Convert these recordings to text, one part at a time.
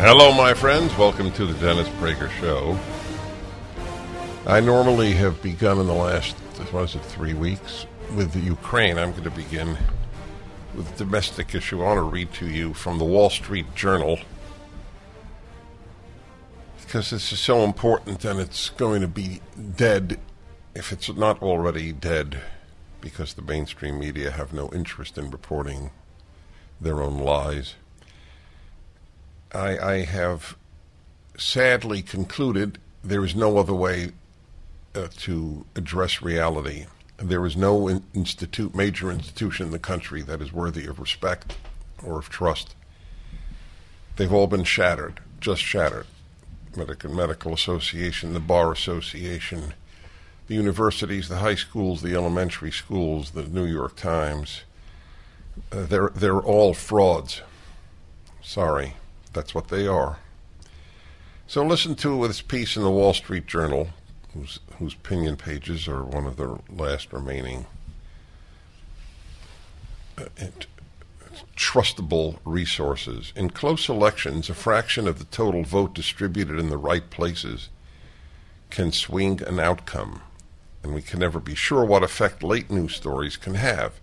Hello, my friends. Welcome to the Dennis Prager Show. I normally have begun in the last, 3 weeks with Ukraine. I'm going to begin with a domestic issue. I want to read to you from the Wall Street Journal because this is so important, and it's going to be dead if it's not already dead because the mainstream media have no interest in reporting their own lies. I have sadly concluded there is no other way to address reality. There is no major institution in the country that is worthy of respect or of trust. They've all been shattered, just shattered. Medical Association, the Bar Association, the universities, the high schools, the elementary schools, the New York Times. They're all frauds. Sorry. That's what they are. So listen to this piece in the Wall Street Journal, whose opinion pages are one of the last remaining trustable resources. In close elections, a fraction of the total vote distributed in the right places can swing an outcome, and we can never be sure what effect late news stories can have.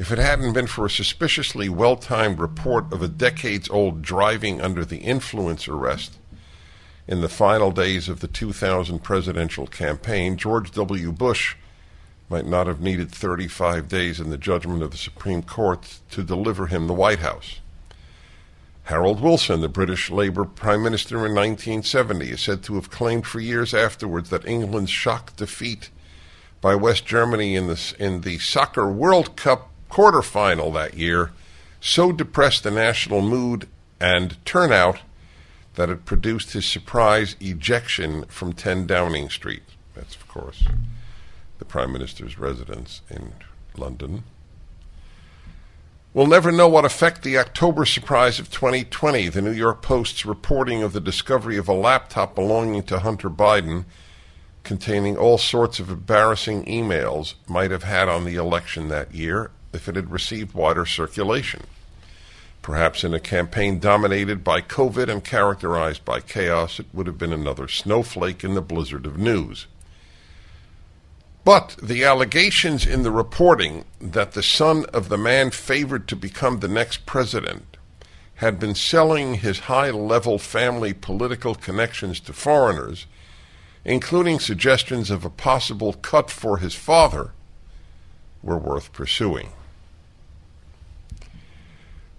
If it hadn't been for a suspiciously well-timed report of a decades-old driving under the influence arrest in the final days of the 2000 presidential campaign, George W. Bush might not have needed 35 days in the judgment of the Supreme Court to deliver him the White House. Harold Wilson, the British Labour Prime Minister in 1970, is said to have claimed for years afterwards that England's shock defeat by West Germany in the Soccer World Cup quarterfinal that year so depressed the national mood and turnout that it produced his surprise ejection from 10 Downing Street. That's, of course, the Prime Minister's residence in London. We'll never know what effect the October surprise of 2020, the New York Post's reporting of the discovery of a laptop belonging to Hunter Biden containing all sorts of embarrassing emails might have had on the election that year if it had received wider circulation. Perhaps in a campaign dominated by COVID and characterized by chaos, it would have been another snowflake in the blizzard of news. But the allegations in the reporting that the son of the man favored to become the next president had been selling his high-level family political connections to foreigners, including suggestions of a possible cut for his father, were worth pursuing.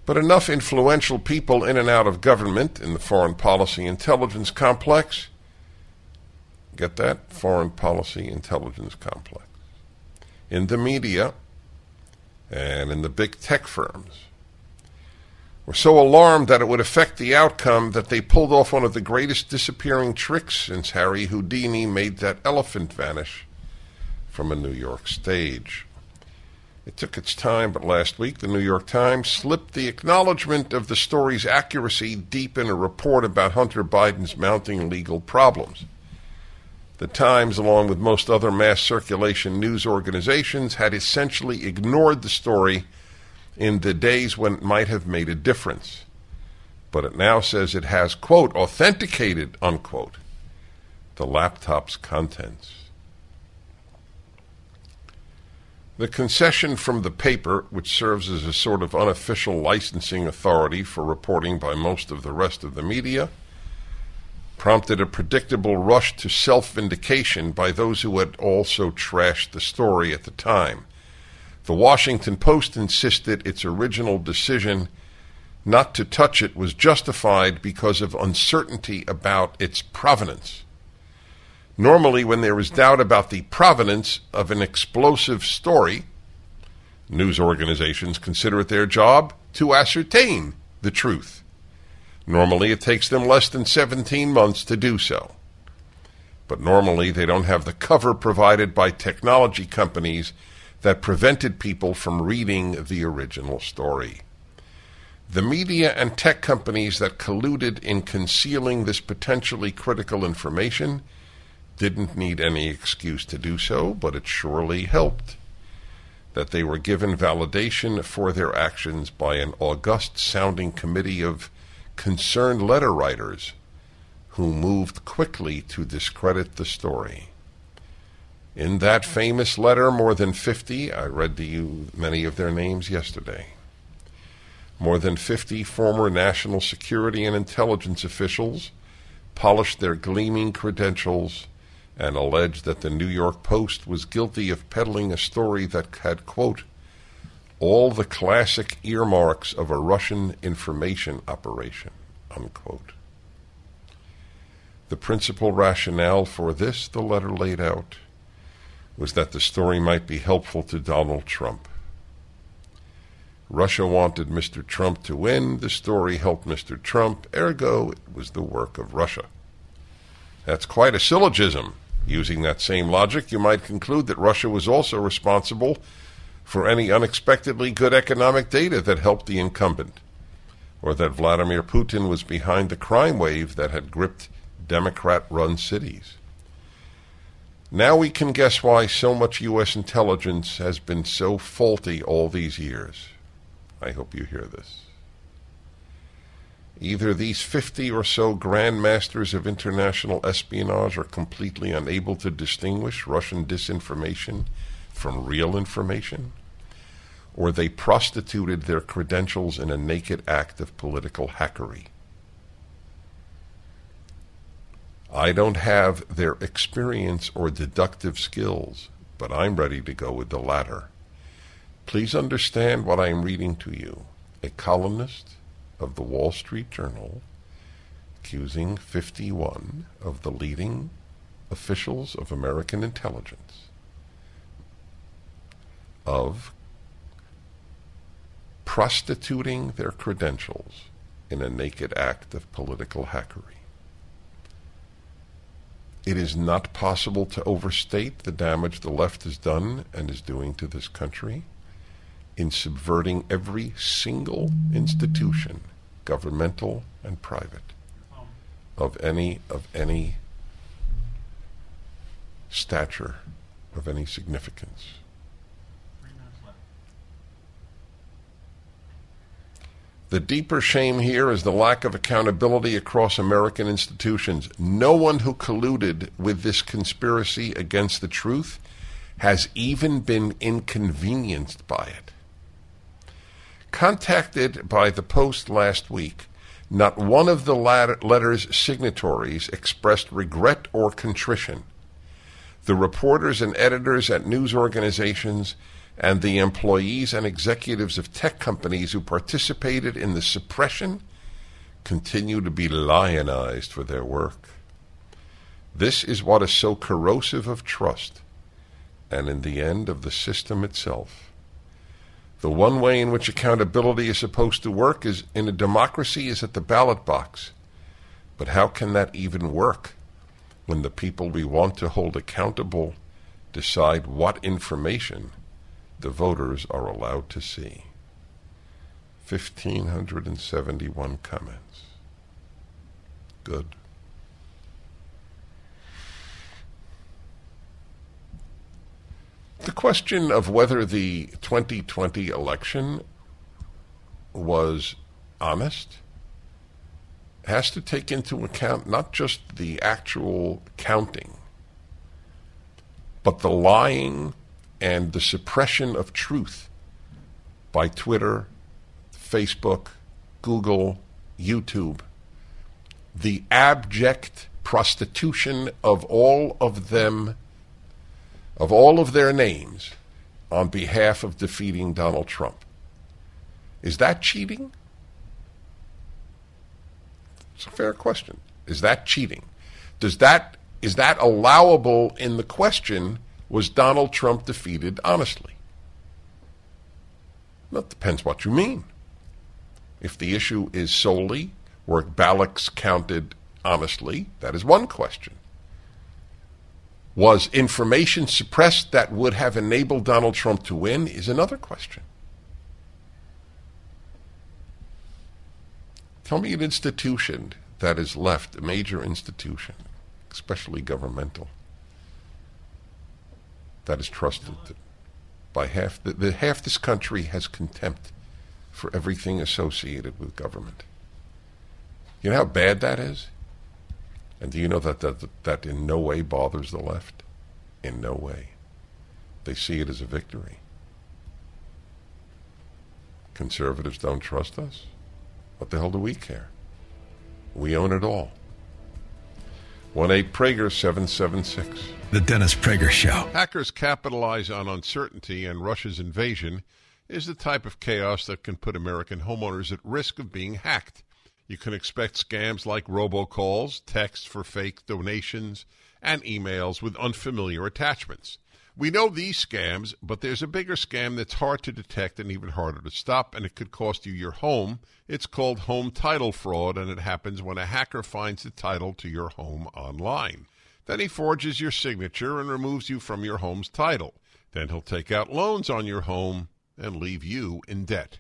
But enough influential people in and out of government in the foreign policy intelligence complex, get that? Foreign policy intelligence complex, in the media and in the big tech firms, were so alarmed that it would affect the outcome that they pulled off one of the greatest disappearing tricks since Harry Houdini made that elephant vanish from a New York stage. It took its time, but last week the New York Times slipped the acknowledgement of the story's accuracy deep in a report about Hunter Biden's mounting legal problems. The Times, along with most other mass circulation news organizations, had essentially ignored the story in the days when it might have made a difference. But it now says it has, quote, authenticated, unquote, the laptop's contents. The concession from the paper, which serves as a sort of unofficial licensing authority for reporting by most of the rest of the media, prompted a predictable rush to self-vindication by those who had also trashed the story at the time. The Washington Post insisted its original decision not to touch it was justified because of uncertainty about its provenance. Normally, when there is doubt about the provenance of an explosive story, news organizations consider it their job to ascertain the truth. Normally, it takes them less than 17 months to do so. But normally, they don't have the cover provided by technology companies that prevented people from reading the original story. The media and tech companies that colluded in concealing this potentially critical information didn't need any excuse to do so, but it surely helped that they were given validation for their actions by an august-sounding committee of concerned letter writers who moved quickly to discredit the story. In that famous letter, more than 50, I read to you many of their names yesterday, more than 50 former national security and intelligence officials polished their gleaming credentials and alleged that the New York Post was guilty of peddling a story that had, quote, all the classic earmarks of a Russian information operation, unquote. The principal rationale for this, the letter laid out, was that the story might be helpful to Donald Trump. Russia wanted Mr. Trump to win. The story helped Mr. Trump. Ergo, it was the work of Russia. That's quite a syllogism. Using that same logic, you might conclude that Russia was also responsible for any unexpectedly good economic data that helped the incumbent, or that Vladimir Putin was behind the crime wave that had gripped Democrat-run cities. Now we can guess why so much U.S. intelligence has been so faulty all these years. I hope you hear this. Either these 50 or so grandmasters of international espionage are completely unable to distinguish Russian disinformation from real information, or they prostituted their credentials in a naked act of political hackery. I don't have their experience or deductive skills, but I'm ready to go with the latter. Please understand what I am reading to you. A columnist of the Wall Street Journal accusing 51 of the leading officials of American intelligence of prostituting their credentials in a naked act of political hackery. It is not possible to overstate the damage the left has done and is doing to this country in subverting every single institution, governmental and private, of any stature, of any significance. The deeper shame here is the lack of accountability across American institutions. No one who colluded with this conspiracy against the truth has even been inconvenienced by it. Contacted by the Post last week, not one of the letter's signatories expressed regret or contrition. The reporters and editors at news organizations and the employees and executives of tech companies who participated in the suppression continue to be lionized for their work. This is what is so corrosive of trust, and in the end of the system itself. The one way in which accountability is supposed to work is in a democracy is at the ballot box. But how can that even work when the people we want to hold accountable decide what information the voters are allowed to see? 1,571 comments. Good. The question of whether the 2020 election was honest has to take into account not just the actual counting, but the lying and the suppression of truth by Twitter, Facebook, Google, YouTube, the abject prostitution of all of their names on behalf of defeating Donald Trump. Is that cheating? It's a fair question. Is that cheating? Is that allowable in the question, was Donald Trump defeated honestly? That depends what you mean. If the issue is solely were ballots counted honestly, that is one question. Was information suppressed that would have enabled Donald Trump to win is another question. Tell me an institution that is left, a major institution, especially governmental, that is trusted by half this country has contempt for everything associated with government. You know how bad that is? And do you know that in no way bothers the left? In no way. They see it as a victory. Conservatives don't trust us? What the hell do we care? We own it all. 1-8-PRAGER-776. The Dennis Prager Show. Hackers capitalize on uncertainty, and Russia's invasion is the type of chaos that can put American homeowners at risk of being hacked. You can expect scams like robocalls, texts for fake donations, and emails with unfamiliar attachments. We know these scams, but there's a bigger scam that's hard to detect and even harder to stop, and it could cost you your home. It's called home title fraud, and it happens when a hacker finds the title to your home online. Then he forges your signature and removes you from your home's title. Then he'll take out loans on your home and leave you in debt.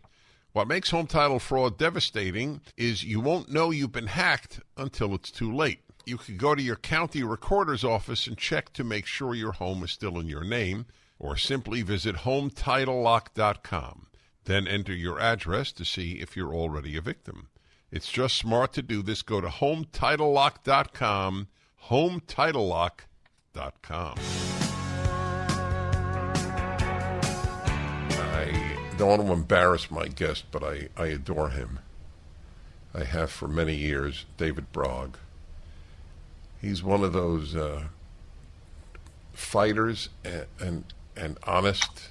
What makes home title fraud devastating is you won't know you've been hacked until it's too late. You could go to your county recorder's office and check to make sure your home is still in your name, or simply visit HomeTitleLock.com. Then enter your address to see if you're already a victim. It's just smart to do this. Go to HomeTitleLock.com, HomeTitleLock.com. I don't want to embarrass my guest, but I adore him. I have for many years, David Brog. He's one of those fighters and honest.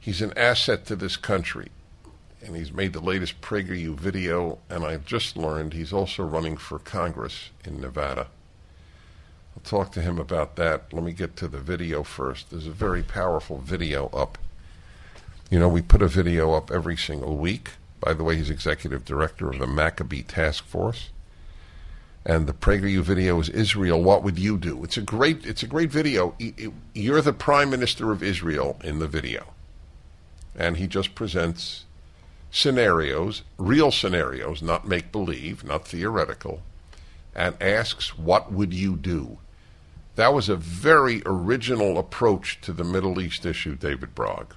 He's an asset to this country, and he's made the latest PragerU video, and I've just learned he's also running for Congress in Nevada. I'll talk to him about that. Let me get to the video first. There's a very powerful video up. You know, we put a video up every single week. By the way, he's executive director of the Maccabee Task Force. And the PragerU video is Israel, What Would You Do? It's a great video. You're the Prime Minister of Israel in the video. And he just presents scenarios, real scenarios, not make-believe, not theoretical, and asks, what would you do? That was a very original approach to the Middle East issue, David Brog.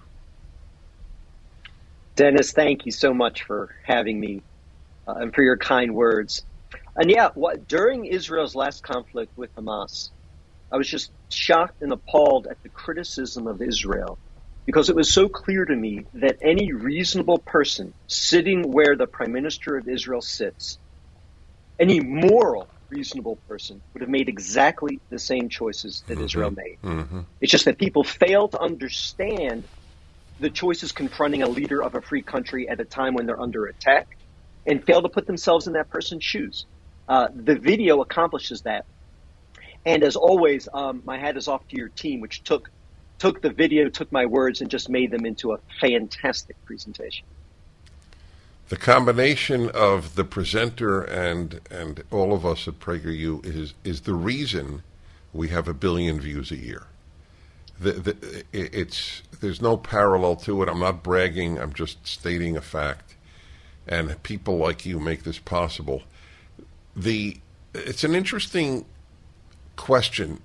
Dennis, thank you so much for having me and for your kind words. And yeah, during Israel's last conflict with Hamas, I was just shocked and appalled at the criticism of Israel, because it was so clear to me that any reasonable person sitting where the Prime Minister of Israel sits, any moral, reasonable person would have made exactly the same choices that Israel made. Mm-hmm. It's just that people fail to understand the choices confronting a leader of a free country at a time when they're under attack, and fail to put themselves in that person's shoes. The video accomplishes that. And as always, my hat is off to your team, which took the video, took my words, and just made them into a fantastic presentation. The combination of the presenter and all of us at PragerU is the reason we have 1 billion views a year. There's no parallel to it. I'm not bragging. I'm just stating a fact. And people like you make this possible. It's an interesting question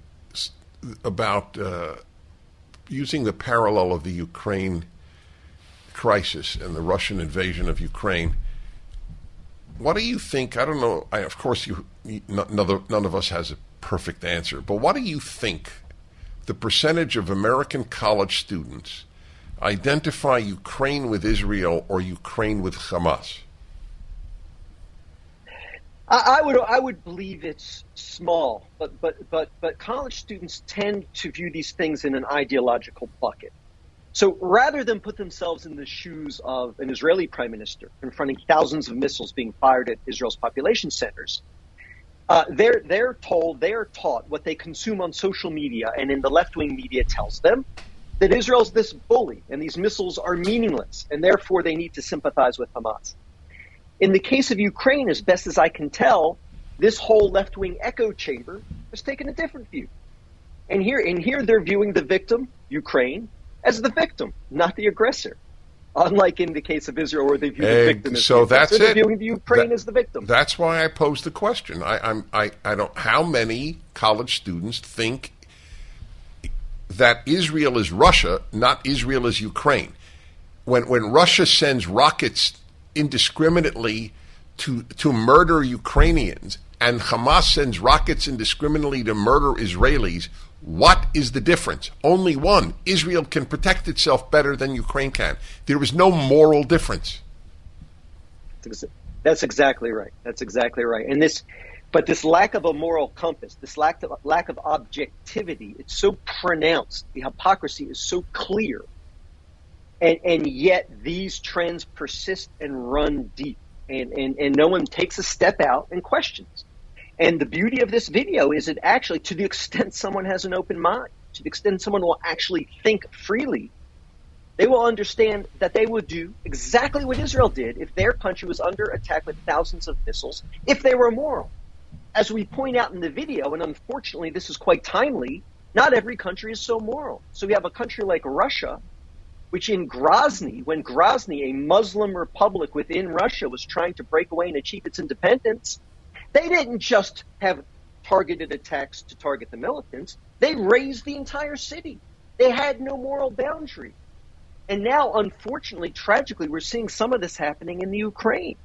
about using the parallel of the Ukraine crisis and the Russian invasion of Ukraine. What do you think? I don't know. Of course, none of us has a perfect answer. But what do you think the percentage of American college students identify Ukraine with Israel or Ukraine with Hamas? I would believe it's small, but college students tend to view these things in an ideological bucket. So rather than put themselves in the shoes of an Israeli prime minister confronting thousands of missiles being fired at Israel's population centers, they're taught what they consume on social media and in the left-wing media tells them. that Israel's this bully and these missiles are meaningless, and therefore they need to sympathize with Hamas. In the case of Ukraine, as best as I can tell, this whole left-wing echo chamber has taken a different view. And here they're viewing the victim, Ukraine, as the victim, not the aggressor. Unlike in the case of Israel, where they view the victim as the aggressor, they're viewing Ukraine as the victim. That's why I posed the question. I don't. How many college students think that Israel is Russia, not Israel is Ukraine? When Russia sends rockets indiscriminately to murder Ukrainians, and Hamas sends rockets indiscriminately to murder Israelis, what is the difference? Only one. Israel can protect itself better than Ukraine can. There is no moral difference. That's exactly right. That's exactly right. And this lack of a moral compass, this lack of objectivity, it's so pronounced. The hypocrisy is so clear. And yet these trends persist and run deep. And no one takes a step out and questions. And the beauty of this video is it actually, to the extent someone has an open mind, to the extent someone will actually think freely, they will understand that they would do exactly what Israel did if their country was under attack with thousands of missiles, if they were immoral. As we point out in the video, and unfortunately this is quite timely, not every country is so moral. So we have a country like Russia, which in Grozny, when Grozny, a Muslim republic within Russia, was trying to break away and achieve its independence, they didn't just have targeted attacks to target the militants. They razed the entire city. They had no moral boundary. And now, unfortunately, tragically, we're seeing some of this happening in the Ukraine.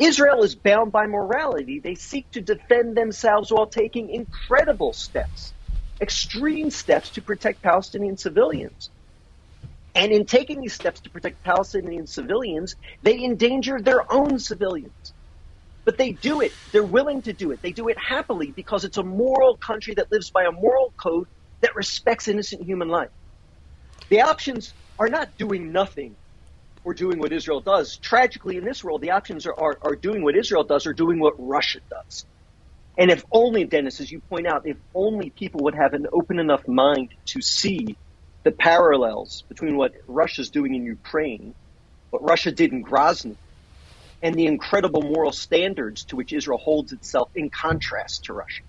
Israel is bound by morality. They seek to defend themselves while taking incredible steps, extreme steps to protect Palestinian civilians. And in taking these steps to protect Palestinian civilians, they endanger their own civilians. But they do it. They're willing to do it. They do it happily because it's a moral country that lives by a moral code that respects innocent human life. The options are not doing nothing or doing what Israel does. Tragically, in this world, the options are doing what Israel does or doing what Russia does. And if only, Dennis, as you point out, if only people would have an open enough mind to see the parallels between what Russia's doing in Ukraine, what Russia did in Grozny, and the incredible moral standards to which Israel holds itself in contrast to Russia.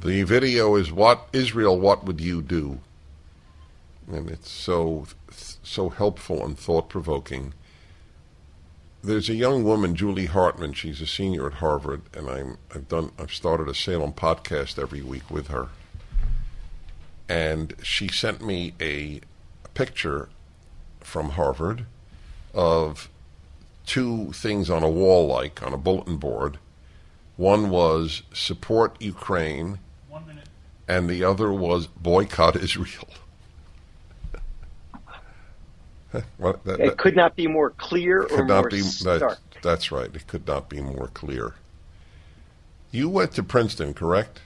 The video is "What Israel, What Would You Do?" And it's so helpful and thought-provoking. There's a young woman, Julie Hartman. She's a senior at Harvard, and I've started a Salem podcast every week with her. And she sent me a picture from Harvard of two things on a wall, like on a bulletin board. One was support Ukraine, and the other was boycott Israel. It could not be more clear or more stark. That's right. It could not be more clear. You went to Princeton, correct?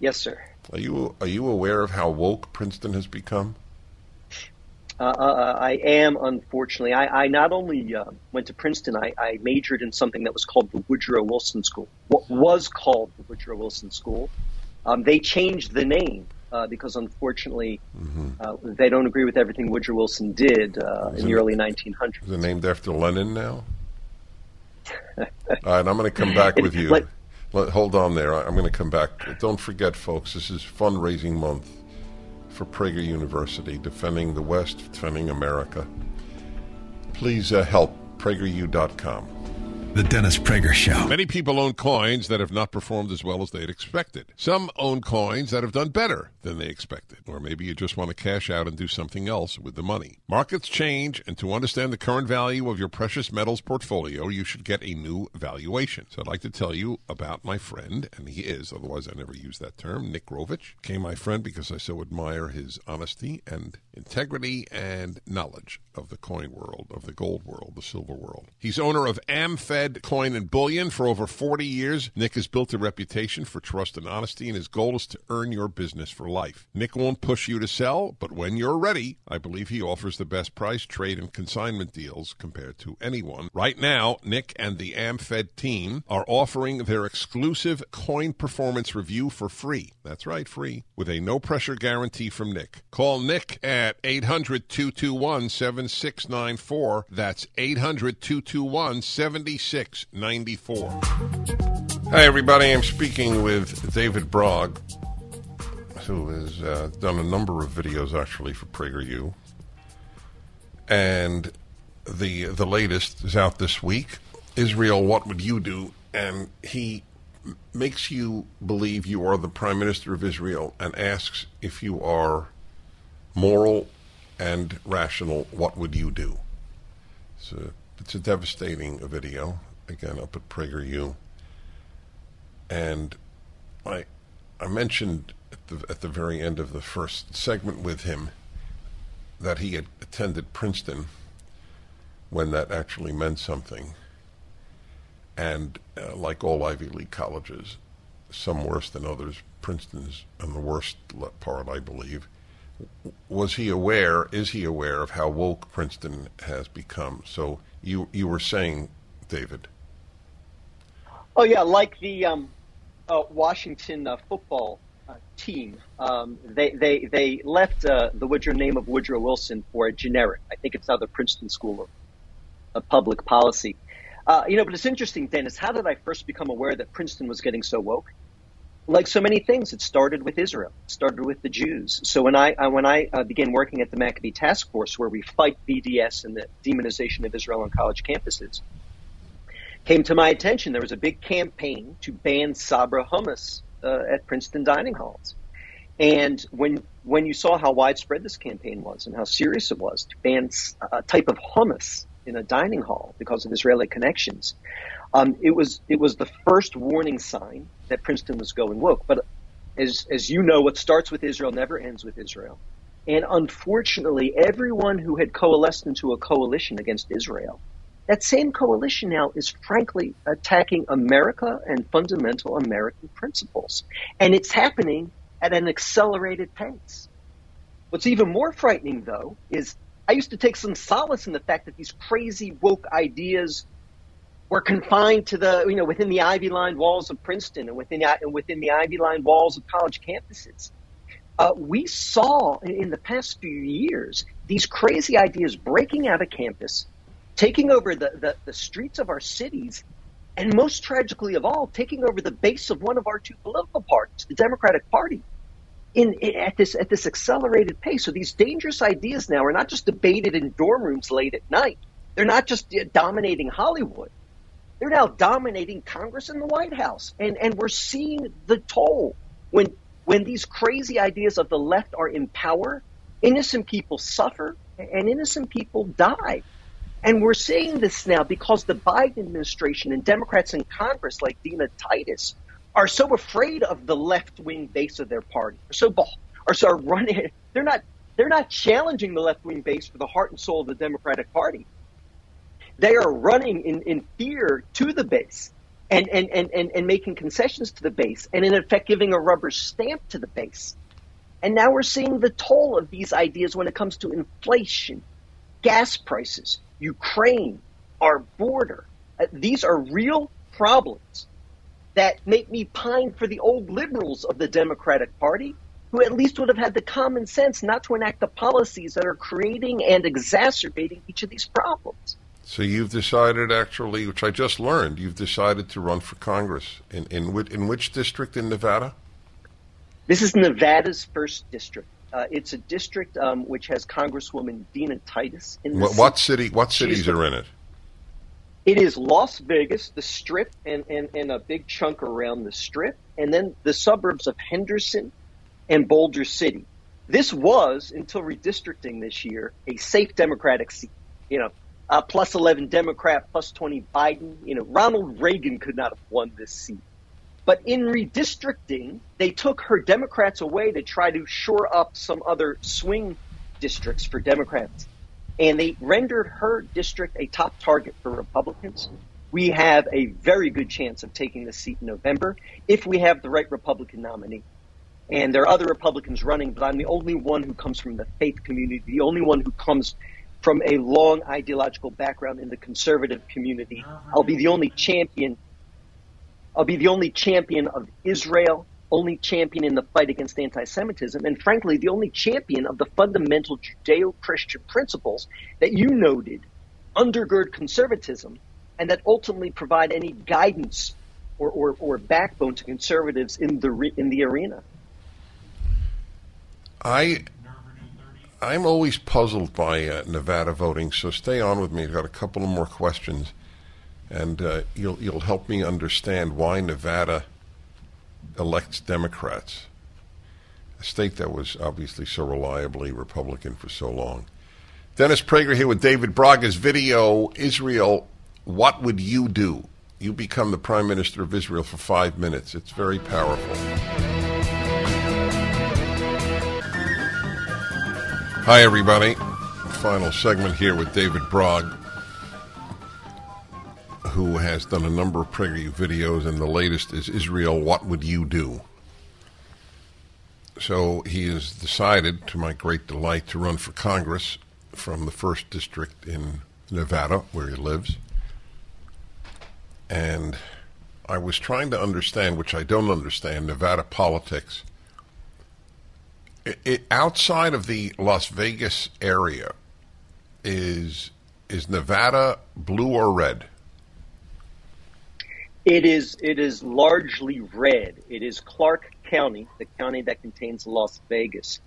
Yes, sir. Are you aware of how woke Princeton has become? I am, unfortunately. I not only went to Princeton, I majored in something that was called the Woodrow Wilson School. What was called the Woodrow Wilson School. They changed the name because, unfortunately, they don't agree with everything Woodrow Wilson did in the early 1900s. Is it named after Lenin now? All right, I'm going to come back with you. Hold on there. I'm going to come back. Don't forget, folks, this is fundraising month for Prager University, defending the West, defending America. Please help. PragerU.com. The Dennis Prager Show. Many people own coins that have not performed as well as they'd expected. Some own coins that have done better than they expected. Or maybe you just want to cash out and do something else with the money. Markets change, and to understand the current value of your precious metals portfolio, you should get a new valuation. So I'd like to tell you about my friend, and he is, otherwise I never use that term, Nick Grovich. Became my friend because I so admire his honesty and integrity and knowledge of the coin world, of the gold world, the silver world. He's owner of AmFed, Fed coin and bullion for over 40 years. Nick has built a reputation for trust and honesty, and his goal is to earn your business for life. Nick won't push you to sell, but when you're ready, I believe he offers the best price, trade, and consignment deals compared to anyone. Right now, Nick and the AmFed team are offering their exclusive coin performance review for free. That's right, free, with a no-pressure guarantee from Nick. Call Nick at 800-221-7694. That's 800-221-7694. Hi, everybody. I'm speaking with David Brog, who has done a number of videos, actually, for PragerU. And the latest is out this week, Israel, What Would You Do? And he makes you believe you are the Prime Minister of Israel and asks if you are moral and rational, what would you do? It's a devastating video, again, up at PragerU. And I mentioned at the very end of the first segment with him that he had attended Princeton when that actually meant something. And like all Ivy League colleges, some worse than others, Princeton's on the worst part, I believe. Is he aware of how woke Princeton has become? So you were saying, David. Oh, yeah, like the Washington football team, they left the name of Woodrow Wilson for a generic. I think it's now the Princeton School of Public Policy. But it's interesting, Dennis, how did I first become aware that Princeton was getting so woke? Like so many things, it started with Israel, it started with the Jews. So when I began working at the Maccabee Task Force, where we fight BDS and the demonization of Israel on college campuses, came to my attention there was a big campaign to ban Sabra hummus at Princeton dining halls. And when you saw how widespread this campaign was and how serious it was to ban a type of hummus in a dining hall because of Israeli connections, it was the first warning sign that Princeton was going woke. But as you know, what starts with Israel never ends with Israel. And unfortunately, everyone who had coalesced into a coalition against Israel, that same coalition now is frankly attacking America and fundamental American principles. And it's happening at an accelerated pace. What's even more frightening, though, is I used to take some solace in the fact that these crazy woke ideas were confined to within the Ivy Line walls of Princeton and within the Ivy Line walls of college campuses. We saw in the past few years these crazy ideas breaking out of campus, taking over the streets of our cities, and most tragically of all, taking over the base of one of our two political parties, the Democratic Party. At this accelerated pace. So these dangerous ideas now are not just debated in dorm rooms late at night. They're not just dominating Hollywood. They're now dominating Congress and the White House. And we're seeing the toll when these crazy ideas of the left are in power. Innocent people suffer and innocent people die. And we're seeing this now because the Biden administration and Democrats in Congress like Dina Titus are so afraid of the left-wing base of their party, are so running. They're not challenging the left-wing base for the heart and soul of the Democratic Party. They are running in fear to the base and making concessions to the base and in effect giving a rubber stamp to the base. And now we're seeing the toll of these ideas when it comes to inflation, gas prices, Ukraine, our border. These are real problems that make me pine for the old liberals of the Democratic Party, who at least would have had the common sense not to enact the policies that are creating and exacerbating each of these problems. So you've decided, actually, which I just learned, you've decided to run for Congress. In which district in Nevada? This is Nevada's first district. It's a district which has Congresswoman Dina Titus in the city. What cities are in it? It is Las Vegas, the Strip, and a big chunk around the Strip, and then the suburbs of Henderson and Boulder City. This was, until redistricting this year, a safe Democratic seat. Plus 11 Democrat, plus 20 Biden. Ronald Reagan could not have won this seat. But in redistricting, they took her Democrats away to try to shore up some other swing districts for Democrats. And they rendered her district a top target for Republicans. we have a very good chance of taking the seat in November if we have the right Republican nominee. And there are other Republicans running, but I'm the only one who comes from the faith community, the only one who comes from a long ideological background in the conservative community. I'll be the only champion. I'll be the only champion of Israel, only champion in the fight against anti-Semitism, and frankly, the only champion of the fundamental Judeo-Christian principles that you noted undergird conservatism and that ultimately provide any guidance or backbone to conservatives in the arena. I'm always puzzled by Nevada voting, so stay on with me. I've got a couple of more questions, and you'll help me understand why Nevada elects Democrats, a state that was obviously so reliably Republican for so long. Dennis Prager here with David Brog. His video, Israel, what would you do? You become the Prime Minister of Israel for 5 minutes. It's very powerful. Hi, everybody. Final segment here with David Brog, who has done a number of PragerU videos, and the latest is Israel, what would you do? So he has decided, to my great delight, to run for Congress from the 1st District in Nevada, where he lives. And I was trying to understand, which I don't understand, Nevada politics. Outside of the Las Vegas area, is Nevada blue or red? It is largely red. It is Clark County, the county that contains Las Vegas,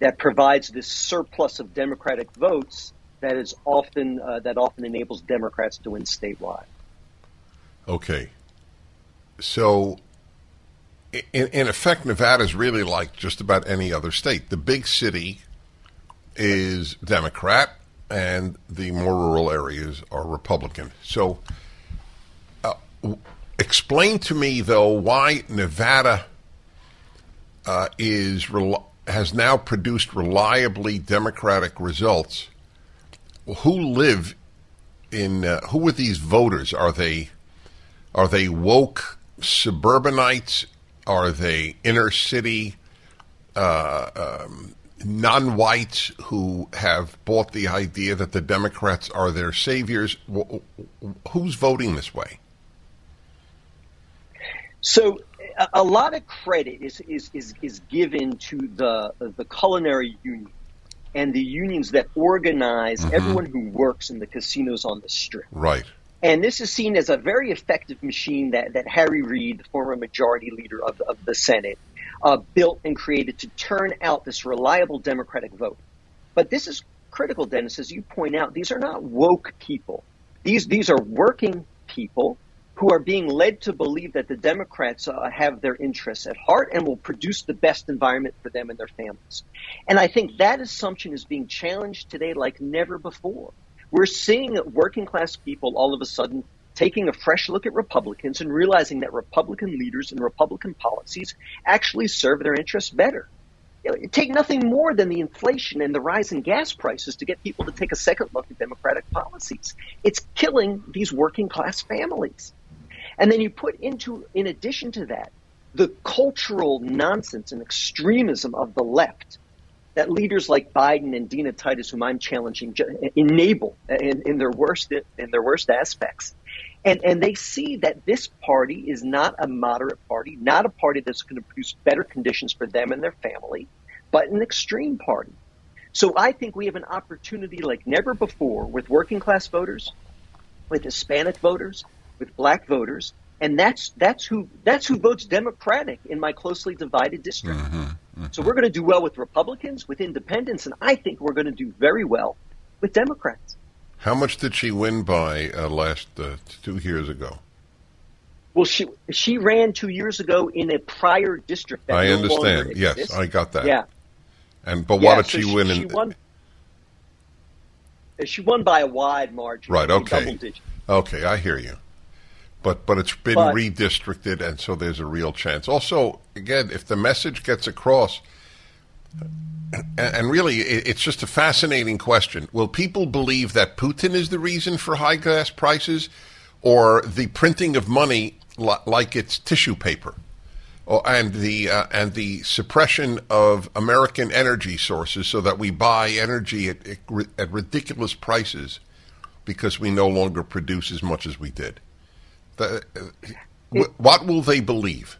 that provides this surplus of Democratic votes that is often that often enables Democrats to win statewide. Okay, so. In effect, Nevada is really like just about any other state. The big city is Democrat, and the more rural areas are Republican. So explain to me, though, why Nevada has now produced reliably Democratic results. Who are these voters? Are they woke suburbanites? Are they inner city non-whites who have bought the idea that the Democrats are their saviors? Who's voting this way? So a lot of credit is given to the culinary union and the unions that organize everyone who works in the casinos on the Strip. Right. And this is seen as a very effective machine that Harry Reid, the former majority leader of the Senate, built and created to turn out this reliable Democratic vote. But this is critical, Dennis, as you point out. These are not woke people. These are working people who are being led to believe that the Democrats have their interests at heart and will produce the best environment for them and their families. And I think that assumption is being challenged today like never before. We're seeing working class people all of a sudden taking a fresh look at Republicans and realizing that Republican leaders and Republican policies actually serve their interests better. It takes nothing more than the inflation and the rise in gas prices to get people to take a second look at Democratic policies. It's killing these working class families. And then you put in addition to that, the cultural nonsense and extremism of the left that leaders like Biden and Dina Titus, whom I'm challenging, enable in their worst aspects. And they see that this party is not a moderate party, not a party that's going to produce better conditions for them and their family, but an extreme party. So I think we have an opportunity like never before with working class voters, with Hispanic voters, with black voters. And that's who votes Democratic in my closely divided district. So we're going to do well with Republicans, with independents, and I think we're going to do very well with Democrats. How much did she win by last 2 years ago? Well, she ran 2 years ago in a prior district. That I understand. Yes, I got that. Yeah. What did she win? She won by a wide margin. Right. Okay. Double digits. Okay, I hear you. But it's been redistricted, and so there's a real chance. Also, again, if the message gets across, and really it's just a fascinating question. Will people believe that Putin is the reason for high gas prices, or the printing of money like it's tissue paper, and the suppression of American energy sources so that we buy energy at ridiculous prices because we no longer produce as much as we did. What will they believe?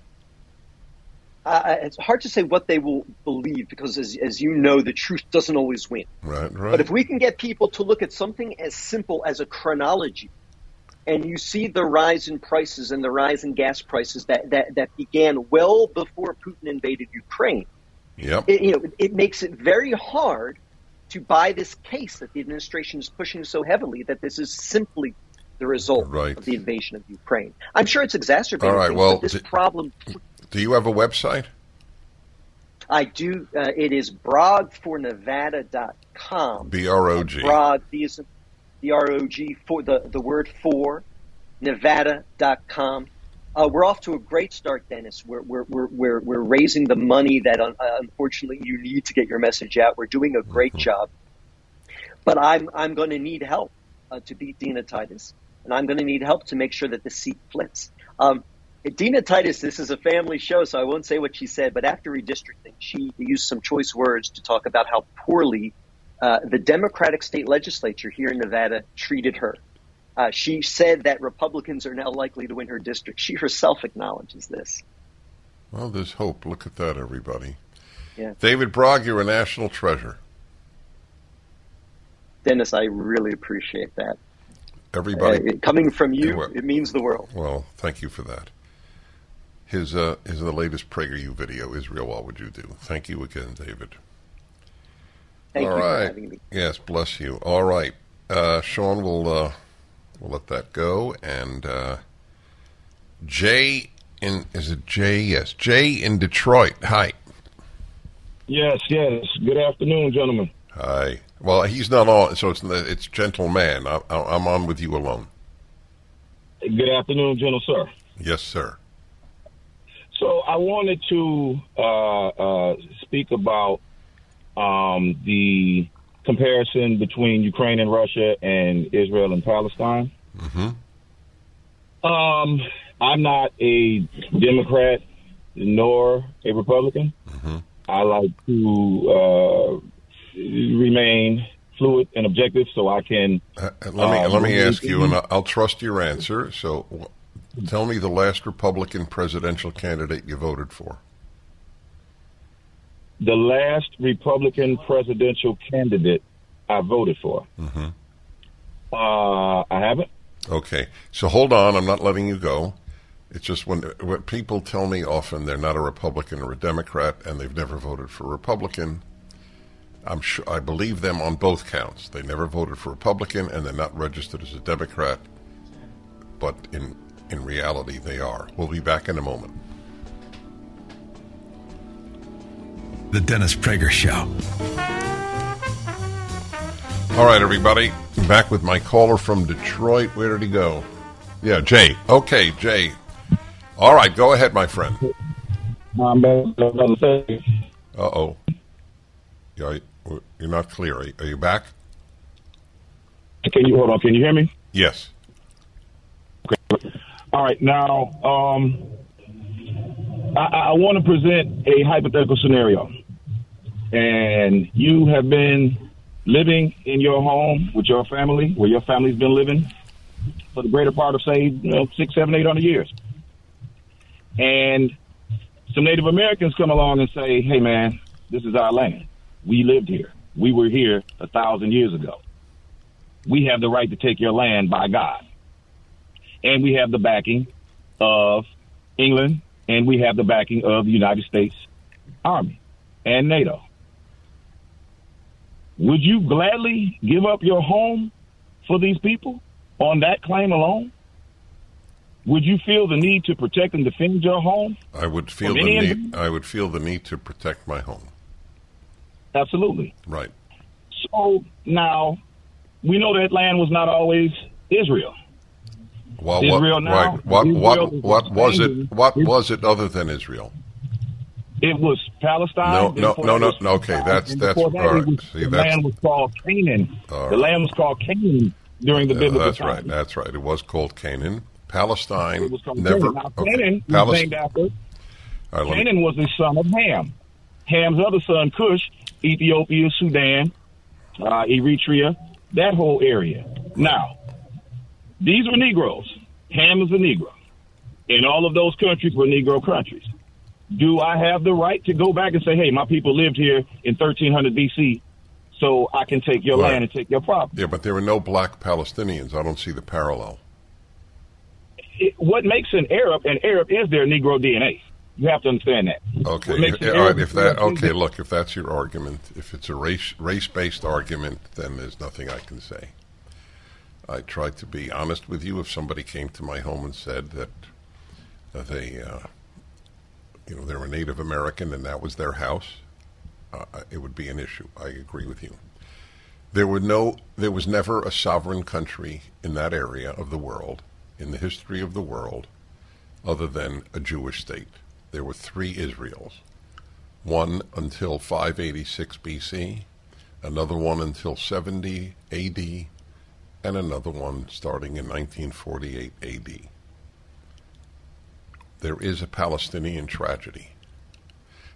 It's hard to say what they will believe because, as you know, the truth doesn't always win. Right. But if we can get people to look at something as simple as a chronology, and you see the rise in prices and the rise in gas prices that began well before Putin invaded Ukraine, yep. It makes it very hard to buy this case that the administration is pushing so heavily that this is simply the result of the invasion of Ukraine. I'm sure it's exacerbated. All right, well, this problem. Do you have a website? I do. It is brogfornevada.com. B-R-O-G. Brog, B-R-O-G, for the word for, Nevada.com. We're off to a great start, Dennis. We're raising the money that, unfortunately, you need to get your message out. We're doing a great job. But I'm going to need help to beat Dina Titus. And I'm going to need help to make sure that the seat flips. Dina Titus, this is a family show, so I won't say what she said, but after redistricting, she used some choice words to talk about how poorly the Democratic state legislature here in Nevada treated her. She said that Republicans are now likely to win her district. She herself acknowledges this. Well, there's hope. Look at that, everybody. Yeah. David Brog, you're a national treasure. Dennis, I really appreciate that. Everybody. Coming from you, it means the world. Well, thank you for that. His the latest PragerU video, Israel, what would you do? Thank you again, David. Thank you for having me. Yes, bless you. All right. Sean, we'll let that go. And Jay in, is it Jay? Yes. Jay in Detroit. Hi. Yes. Good afternoon, gentlemen. Hi. Well, he's not on, so it's gentleman. I'm on with you alone. Good afternoon, gentle sir. Yes, sir. So I wanted to speak about the comparison between Ukraine and Russia and Israel and Palestine. Mm-hmm. I'm not a Democrat nor a Republican. Mm-hmm. I like to remain fluid and objective, so I can. Let me ask you, and I'll trust your answer. So. Tell me the last Republican presidential candidate you voted for. The last Republican presidential candidate I voted for. Mm-hmm. I haven't. Okay. So hold on. I'm not letting you go. It's just when people tell me often they're not a Republican or a Democrat and they've never voted for a Republican, I'm sure I believe them on both counts. They never voted for Republican and they're not registered as a Democrat. But in reality, they are. We'll be back in a moment. The Dennis Prager Show. All right, everybody. I'm back with my caller from Detroit. Where did he go? Yeah, Jay. Okay, Jay. All right, go ahead, my friend. Uh-oh. You're not clear. Are you back? Can you hold on? Can you hear me? Yes. Okay. All right, now, I want to present a hypothetical scenario. And you have been living in your home with your family, where your family's been living for the greater part of, say, 600, 700, 800 years. And some Native Americans come along and say, hey, man, this is our land. We lived here. We were here 1,000 years ago. We have the right to take your land by God. And we have the backing of England, and we have the backing of the United States Army and NATO. Would you gladly give up your home for these people on that claim alone? Would you feel the need to protect and defend your home? I would feel the need to protect my home. Absolutely. Right. So now we know that land was not always Israel. Well, what was it other than Israel? It was Palestine. No. Okay, that's right. The land was called Canaan. The land was called Canaan during the biblical times. Right. That's right. It was called Canaan. Palestine it was called never. Now, Canaan was named after. Canaan was the son of Ham. Ham's other son, Cush, Ethiopia, Sudan, Eritrea, that whole area. Now, these were Negroes. Ham is a Negro. And all of those countries were Negro countries. Do I have the right to go back and say, hey, my people lived here in 1300 BC, so I can take your land and take your property? Yeah, but there were no black Palestinians. I don't see the parallel. What makes an Arab is their Negro DNA. You have to understand that. Okay. Yeah, all right. If that, okay, look, if that's your argument, if it's a race-based argument, then there's nothing I can say. I tried to be honest with you. If somebody came to my home and said that they were Native American and that was their house, it would be an issue. I agree with you. There was never a sovereign country in that area of the world, in the history of the world, other than a Jewish state. There were three Israels, one until 586 B.C., another one until 70 A.D., and another one starting in 1948 A.D. There is a Palestinian tragedy.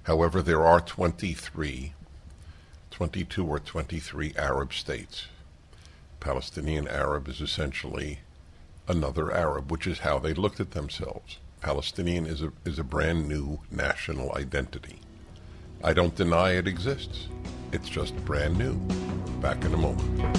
However, there are 22 or 23 Arab states. Palestinian Arab is essentially another Arab, which is how they looked at themselves. Palestinian is a brand new national identity. I don't deny it exists. It's just brand new. Back in a moment.